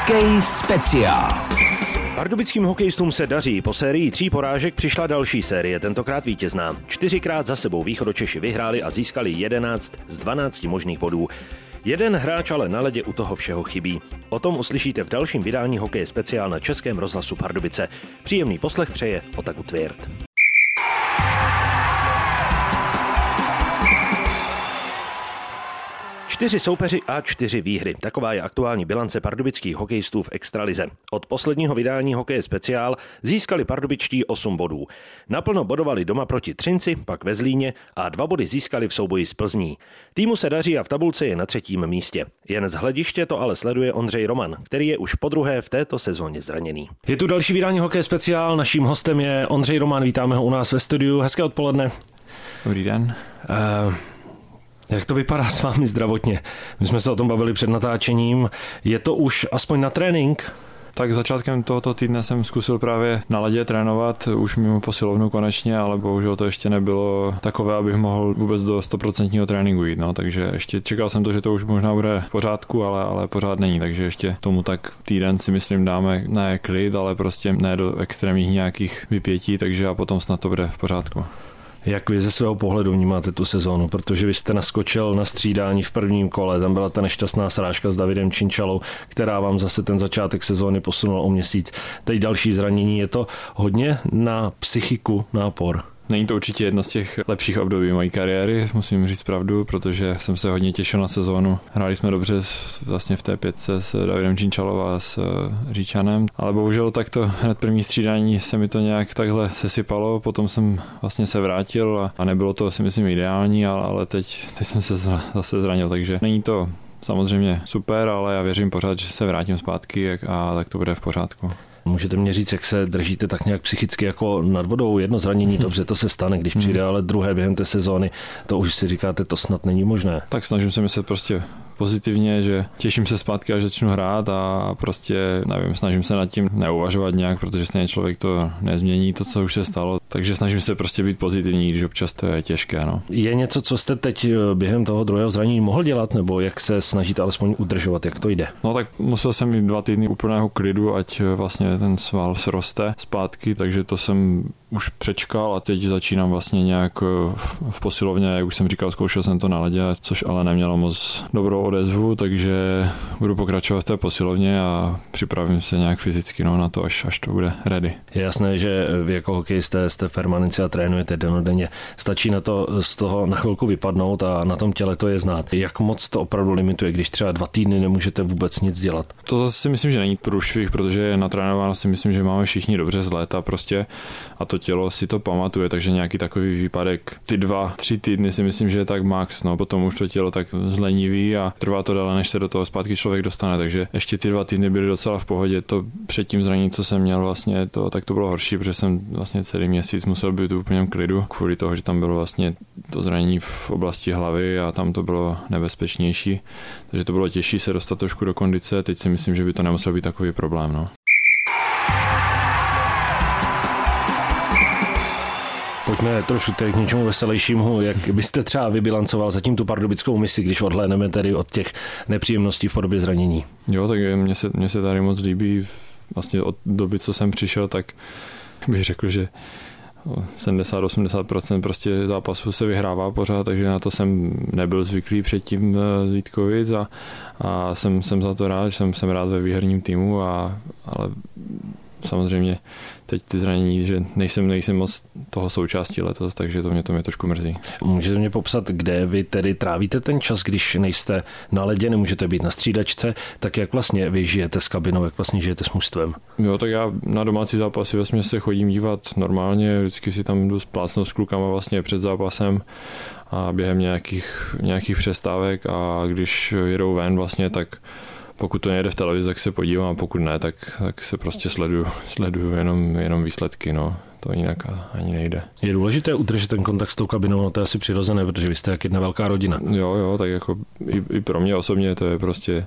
Hokej speciál. Pardubickým hokejistům se daří. Po sérii 3 porážek přišla další série, tentokrát vítězná. 4krát za sebou Východočeši vyhráli a získali 11 z 12 možných bodů. Jeden hráč ale na ledě u toho všeho chybí. O tom uslyšíte v dalším vydání Hokeje speciál na Českém rozhlasu Pardubice. Příjemný poslech přeje Otaku Tvěrt. Čtyři soupeři a 4 výhry. Taková je aktuální bilance pardubických hokejistů v extralize. Od posledního vydání Hokeje speciál získali pardubičtí 8 bodů. Naplno bodovali doma proti Třinci, pak ve Zlíně a 2 body získali v souboji s Plzní. Týmu se daří a v tabulce je na 3. místě. Jen z hlediště to ale sleduje Ondřej Roman, který je už podruhé v této sezóně zraněný. Je tu další vydání Hokeje speciál. Naším hostem je Ondřej Roman. Vítáme ho u nás ve studiu. Hezké odpoledne. Dobrý den. Jak to vypadá s vámi zdravotně? My jsme se o tom bavili před natáčením. Je to už aspoň na trénink? Tak začátkem tohoto týdne jsem zkusil právě na ledě trénovat, už mimo posilovnu konečně, ale bohužel to ještě nebylo takové, abych mohl vůbec do 100% tréninku jít. No. Takže ještě čekal jsem to, že to už možná bude v pořádku, ale pořád není, takže ještě tomu tak týden si myslím dáme ne klid, ale prostě ne do extrémních nějakých vypětí, takže a potom snad to bude v pořádku. Jak vy ze svého pohledu vnímáte tu sezónu? Protože vy jste naskočil na střídání v prvním kole, tam byla ta nešťastná srážka s Davidem Jinčalovou, která vám zase ten začátek sezóny posunula o měsíc. Teď další zranění, je to hodně na psychiku nápor? Není to určitě jedna z těch lepších období mojí kariéry, musím říct pravdu, protože jsem se hodně těšil na sezónu. Hráli jsme dobře vlastně v té 5 s Davidem Jinčalová a s Říčanem, ale bohužel takto hned první střídání se mi to nějak takhle sesypalo, potom jsem vlastně se vrátil a nebylo to si myslím ideální, ale teď jsem se zase zranil, takže není to samozřejmě super, ale já věřím pořád, že se vrátím zpátky a tak to bude v pořádku. Můžete mě říct, jak se držíte tak nějak psychicky jako nad vodou? Jedno zranění, dobře, to se stane, když přijde, ale druhé během té sezóny, to už si říkáte, to snad není možné. Tak snažím se myslet prostě pozitivně, že těším se zpátky, až začnu hrát a prostě, nevím, snažím se nad tím neuvažovat nějak, protože stejně člověk to nezmění, to, co už se stalo. Takže snažím se prostě být pozitivní, když občas to je těžké. No. Je něco, co jste teď během toho druhého zranění mohl dělat, nebo jak se snažíte alespoň udržovat, jak to jde? No tak musel jsem mít 2 týdny úplného klidu, ať vlastně ten sval sroste zpátky, takže to jsem už přečkal a teď začínám vlastně nějak v posilovně, jak už jsem říkal, zkoušel jsem to na ledě, což ale nemělo moc dobrou odezvu, takže budu pokračovat v té posilovně a připravím se nějak fyzicky na to, až to bude ready. Je jasné, že vy jako hokejisté jste v permanenci a trénujete dennodenně. Stačí na to z toho na chvilku vypadnout a na tom těle to je znát. Jak moc to opravdu limituje, když třeba 2 týdny nemůžete vůbec nic dělat? To zase si myslím, že není průšvih, protože natrénováno si myslím, že máme všichni dobře z léta prostě a to tělo si to pamatuje, takže nějaký takový výpadek, ty 2-3 týdny si myslím, že je tak max, no potom už to tělo tak zleniví a trvá to déle, než se do toho zpátky člověk dostane, takže ještě ty 2 týdny byly docela v pohodě, to předtím zranění, co jsem měl vlastně, tak to bylo horší, protože jsem vlastně celý měsíc musel být v úplném klidu, kvůli toho, že tam bylo vlastně to zranění v oblasti hlavy a tam to bylo nebezpečnější, takže to bylo těžší se dostat trošku do kondice, teď si myslím, že by to nemusel být takový problém, no. Pojďme trošku k něčemu veselějšímu. Jak byste třeba vybilancoval zatím tu pardubickou misi, když odhlédneme tedy od těch nepříjemností v podobě zranění? Jo, tak mně se tady moc líbí. Vlastně od doby, co jsem přišel, tak bych řekl, že 70-80% prostě zápasů se vyhrává pořád, takže na to jsem nebyl zvyklý předtím z Vítkovic a jsem za to rád, že jsem rád ve výherním týmu, ale samozřejmě teď ty zranění, že nejsem moc toho součástí letos, takže to mě trošku mrzí. Můžete mě popsat, kde vy tedy trávíte ten čas, když nejste na ledě, nemůžete být na střídačce, tak jak vlastně vy žijete s kabinou, jak vlastně žijete s mužstvem? Jo, tak já na domácí zápasy vesměs se chodím dívat normálně, vždycky si tam jdu splácnout s klukama vlastně před zápasem a během nějakých přestávek a když jedou ven vlastně, tak pokud to nejde v televizi, tak se podívám, a pokud ne, tak se prostě sleduju jenom výsledky, no. To jinak ani nejde. Je důležité udržet ten kontakt s tou kabinou, no to je asi přirozené, protože vy jste jak jedna velká rodina. Jo, tak jako i pro mě osobně to je prostě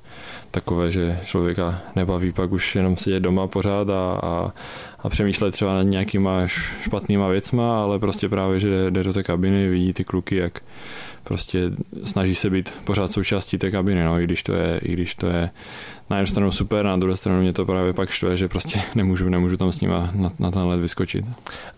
takové, že člověka nebaví pak už jenom sedět doma pořád a přemýšlet třeba nad nějakýma špatnýma věcma, ale prostě právě, že jde do té kabiny, vidí ty kluky, jak prostě snaží se být pořád součástí té kabiny, no, i když to je na jednu stranu super, na druhou stranu mě to právě pak štve, že prostě nemůžu tam s nima na ten let vyskočit.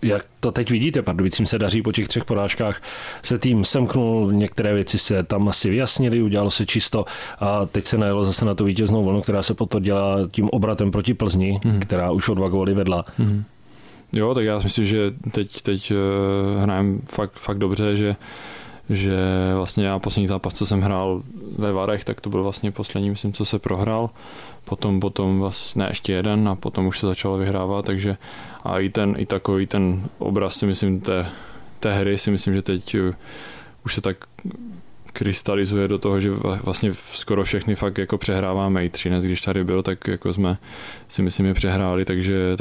Jak to teď vidíte, Pardubicím se daří po těch 3 porážkách, se tým semknul, některé věci se tam asi vyjasnily, udělalo se čisto a teď se najelo zase na tu vítěznou vlnu, která se potvrdila tím obratem proti Plzni, která už o 2 góly vedla. Mm-hmm. Jo, tak já si myslím, že teď hrajem fakt dobře, že vlastně já poslední zápas, co jsem hrál ve Varech, tak to byl vlastně poslední, myslím, co se prohrál. Potom vlastně ještě jeden a potom už se začalo vyhrávat, takže a i takový ten obraz si myslím té hry, si myslím, že teď už se tak krystalizuje do toho, že vlastně skoro všechny fakt jako přehráváme. I Třinec, když tady byl, tak jako jsme si myslím, že přehráli, takže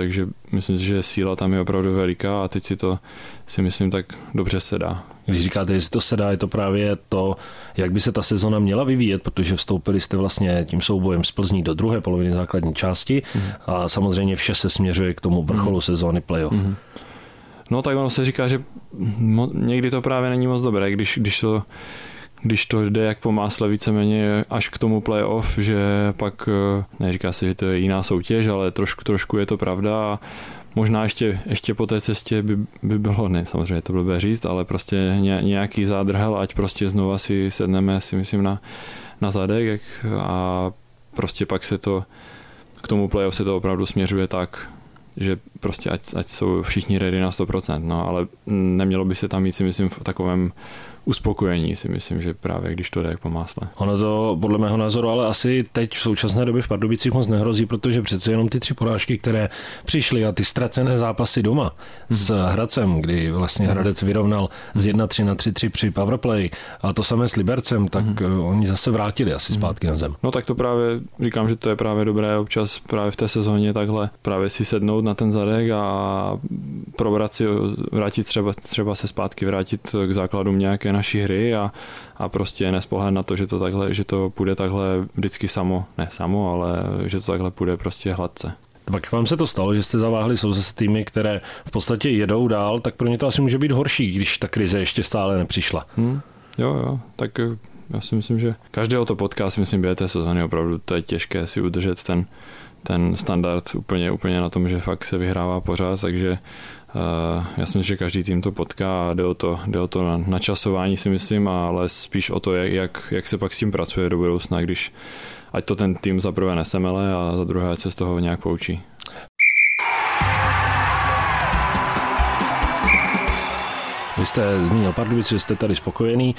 myslím si, že síla tam je opravdu veliká a teď si to si myslím tak dobře sedá. Když říkáte, jestli to sedá, je to právě to, jak by se ta sezona měla vyvíjet, protože vstoupili jste vlastně tím soubojem z Plzní do druhé poloviny základní části a samozřejmě vše se směřuje k tomu vrcholu sezóny playoff. Mm. No tak ono se říká, že někdy to právě není moc dobré, když to jde jak po másle víceméně až k tomu playoff, že pak, neříká se, že to je jiná soutěž, ale trošku je to pravda a možná ještě po té cestě by bylo, ne, samozřejmě to blbé říct, ale prostě nějaký zádrhel, ať prostě znova si sedneme, si myslím, na zadek a prostě pak se to, k tomu playoff se to opravdu směřuje tak, že prostě ať jsou všichni ready na 100%, no, ale nemělo by se tam jít, si myslím, v takovém uspokojení, si myslím, že právě když to jde jak po másle. Ono to podle mého názoru ale asi teď v současné době v Pardubicích moc nehrozí, protože přece jenom ty 3 porážky, které přišly a ty ztracené zápasy doma s Hradcem, kdy vlastně Hradec vyrovnal z 1-3 na 3-3 při powerplay a to samé s Libercem, tak oni zase vrátili asi zpátky na zem. No tak to právě říkám, že to je právě dobré občas právě v té sezóně takhle právě si sednout na ten zadek a probrat si, vrátit třeba se zpátky vrátit k základům nějaké naší hry a prostě nespoléhat na to, že to takhle, že to půjde takhle vždycky samo, ne samo, ale že to takhle půjde prostě hladce. Pak vám se to stalo, že jste zaváhli souze s týmy, které v podstatě jedou dál, tak pro ně to asi může být horší, když ta krize ještě stále nepřišla. Jo, tak já si myslím, že každého to potká, si myslím, během té sezóny opravdu to je těžké si udržet ten standard úplně na tom, že fakt se vyhrává pořád, takže já si myslím, že každý tým to potká a jde o to na časování, si myslím, ale spíš o to, jak se pak s tím pracuje do budoucna, když ať to ten tým za prvé nesemele a za druhé ať se z toho nějak poučí. Vy jste zmínil Pardubice, že jste tady spokojený.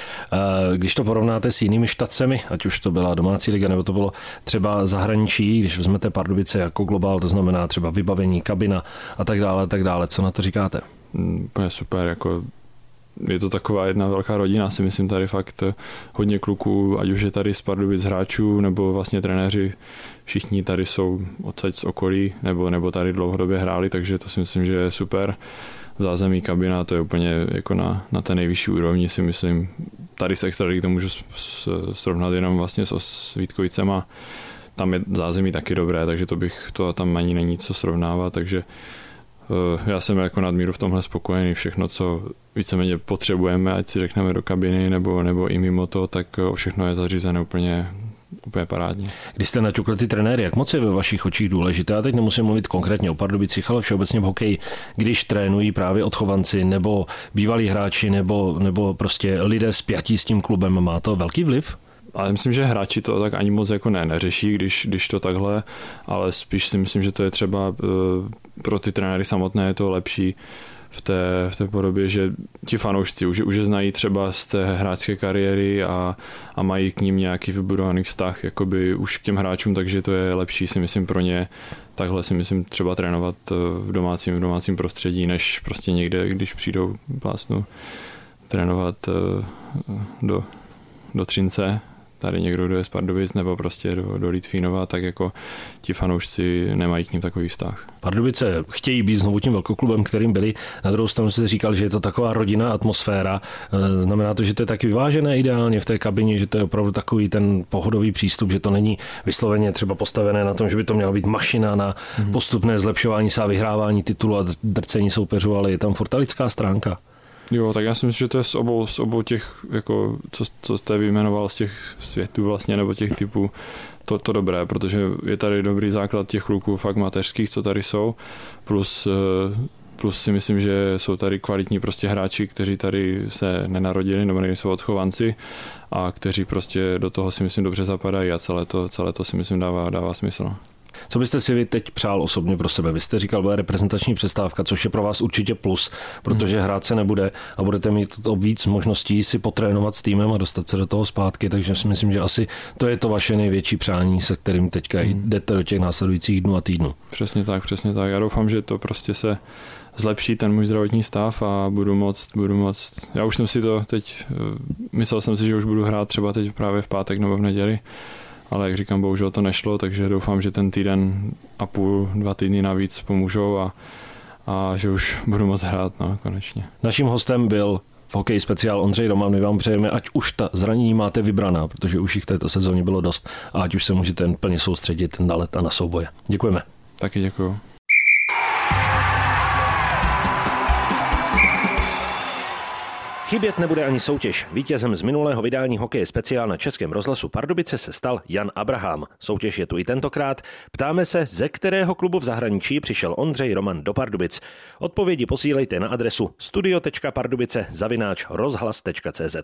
Když to porovnáte s jinými štacemi, ať už to byla domácí liga, nebo to bylo třeba zahraničí, když vezmete Pardubice jako globál, to znamená třeba vybavení, kabina a tak dále. Co na to říkáte? Úplně super, jako je to taková jedna velká rodina, si myslím, tady fakt hodně kluků, ať už je tady z Pardubic hráčů, nebo vlastně trenéři, všichni tady jsou odsaď z okolí, nebo tady dlouhodobě hráli, takže to si myslím, že je super. Zázemí, kabina, to je úplně jako na té nejvyšší úrovni, si myslím. Tady se extraligy to můžu srovnat jenom vlastně s Vítkovicema. Tam je zázemí taky dobré, takže to tam ani není co srovnávat, takže já jsem jako nadmíru v tomhle spokojený. Všechno, co víceméně potřebujeme, ať si řekneme do kabiny nebo i mimo to, tak všechno je zařízené úplně parádně. Když jste naťukli ty trenéry, jak moc je ve vašich očích důležité, já teď nemusím mluvit konkrétně o Pardubicích, ale všeobecně v hokeji, když trénují právě odchovanci nebo bývalí hráči nebo prostě lidé spjatí s tím klubem, má to velký vliv? Ale myslím, že hráči to tak ani moc jako neřeší, když to takhle, ale spíš si myslím, že to je třeba pro ty trenéry samotné je to lepší v té podobě, že ti fanoušci už je znají třeba z té hráčské kariéry a mají k ním nějaký vybudovaný vztah jakoby už k těm hráčům, takže to je lepší, si myslím, pro ně. Takhle si myslím třeba trénovat v domácím prostředí, než prostě někde, když přijdou plásnu trénovat do Třince. Tady někdo, kdo je z Pardubic nebo prostě do Litvínova, tak jako ti fanoušci nemají k ním takový vztah. Pardubice chtějí být znovu tím velkoklubem, kterým byli. Na druhou stranu jste říkal, že je to taková rodinná atmosféra. Znamená to, že to je taky vyvážené ideálně v té kabině, že to je opravdu takový ten pohodový přístup, že to není vysloveně třeba postavené na tom, že by to měla být mašina na postupné zlepšování se a vyhrávání titulu a drcení soupeřů, ale je tam furt ta lidská stránka. Jo, tak já si myslím, že to je z obou těch, jako, co jste vyjmenoval z těch světů vlastně, nebo těch typů, to dobré, protože je tady dobrý základ těch kluků fakt mateřských, co tady jsou, plus si myslím, že jsou tady kvalitní prostě hráči, kteří tady se nenarodili nebo nejsou odchovanci a kteří prostě do toho si myslím dobře zapadají a celé to si myslím dává smysl. Co byste si vy teď přál osobně pro sebe? Vy jste říkal, bude reprezentační přestávka, což je pro vás určitě plus, protože hrát se nebude a budete mít to víc možností si potrénovat s týmem a dostat se do toho zpátky, takže si myslím, že asi to je to vaše největší přání, se kterým teďka jdete do těch následujících dnů a týdnů. Přesně tak. Já doufám, že to prostě se zlepší ten můj zdravotní stav a budu moct. Já už jsem si to teď, myslel jsem si, že už budu hrát třeba teď právě v pátek nebo v neděli. Ale jak říkám, bohužel to nešlo, takže doufám, že ten týden a půl, 2 týdny navíc pomůžou a že už budu moc hrát, no, konečně. Naším hostem byl v Hokeji speciál Ondřej Roman. My vám přejeme, ať už ta zranění máte vybraná, protože už jich této sezóně bylo dost a ať už se můžete plně soustředit na let a na souboje. Děkujeme. Taky děkuju. Chybět nebude ani soutěž. Vítězem z minulého vydání Hokeje speciál na Českém rozhlasu Pardubice se stal Jan Abraham. Soutěž je tu i tentokrát. Ptáme se, ze kterého klubu v zahraničí přišel Ondřej Roman do Pardubic. Odpovědi posílejte na adresu studio.pardubice@rozhlas.cz.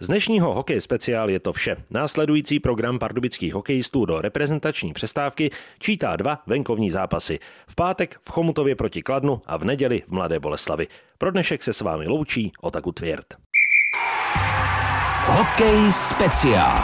Z dnešního Hokeje speciál je to vše. Následující program pardubických hokejistů do reprezentační přestávky čítá 2 venkovní zápasy. V pátek v Chomutově proti Kladnu a v neděli v Mladé Boleslavi. Pro dnešek se s vámi loučí Otaku Tvěrt. Hokej speciál.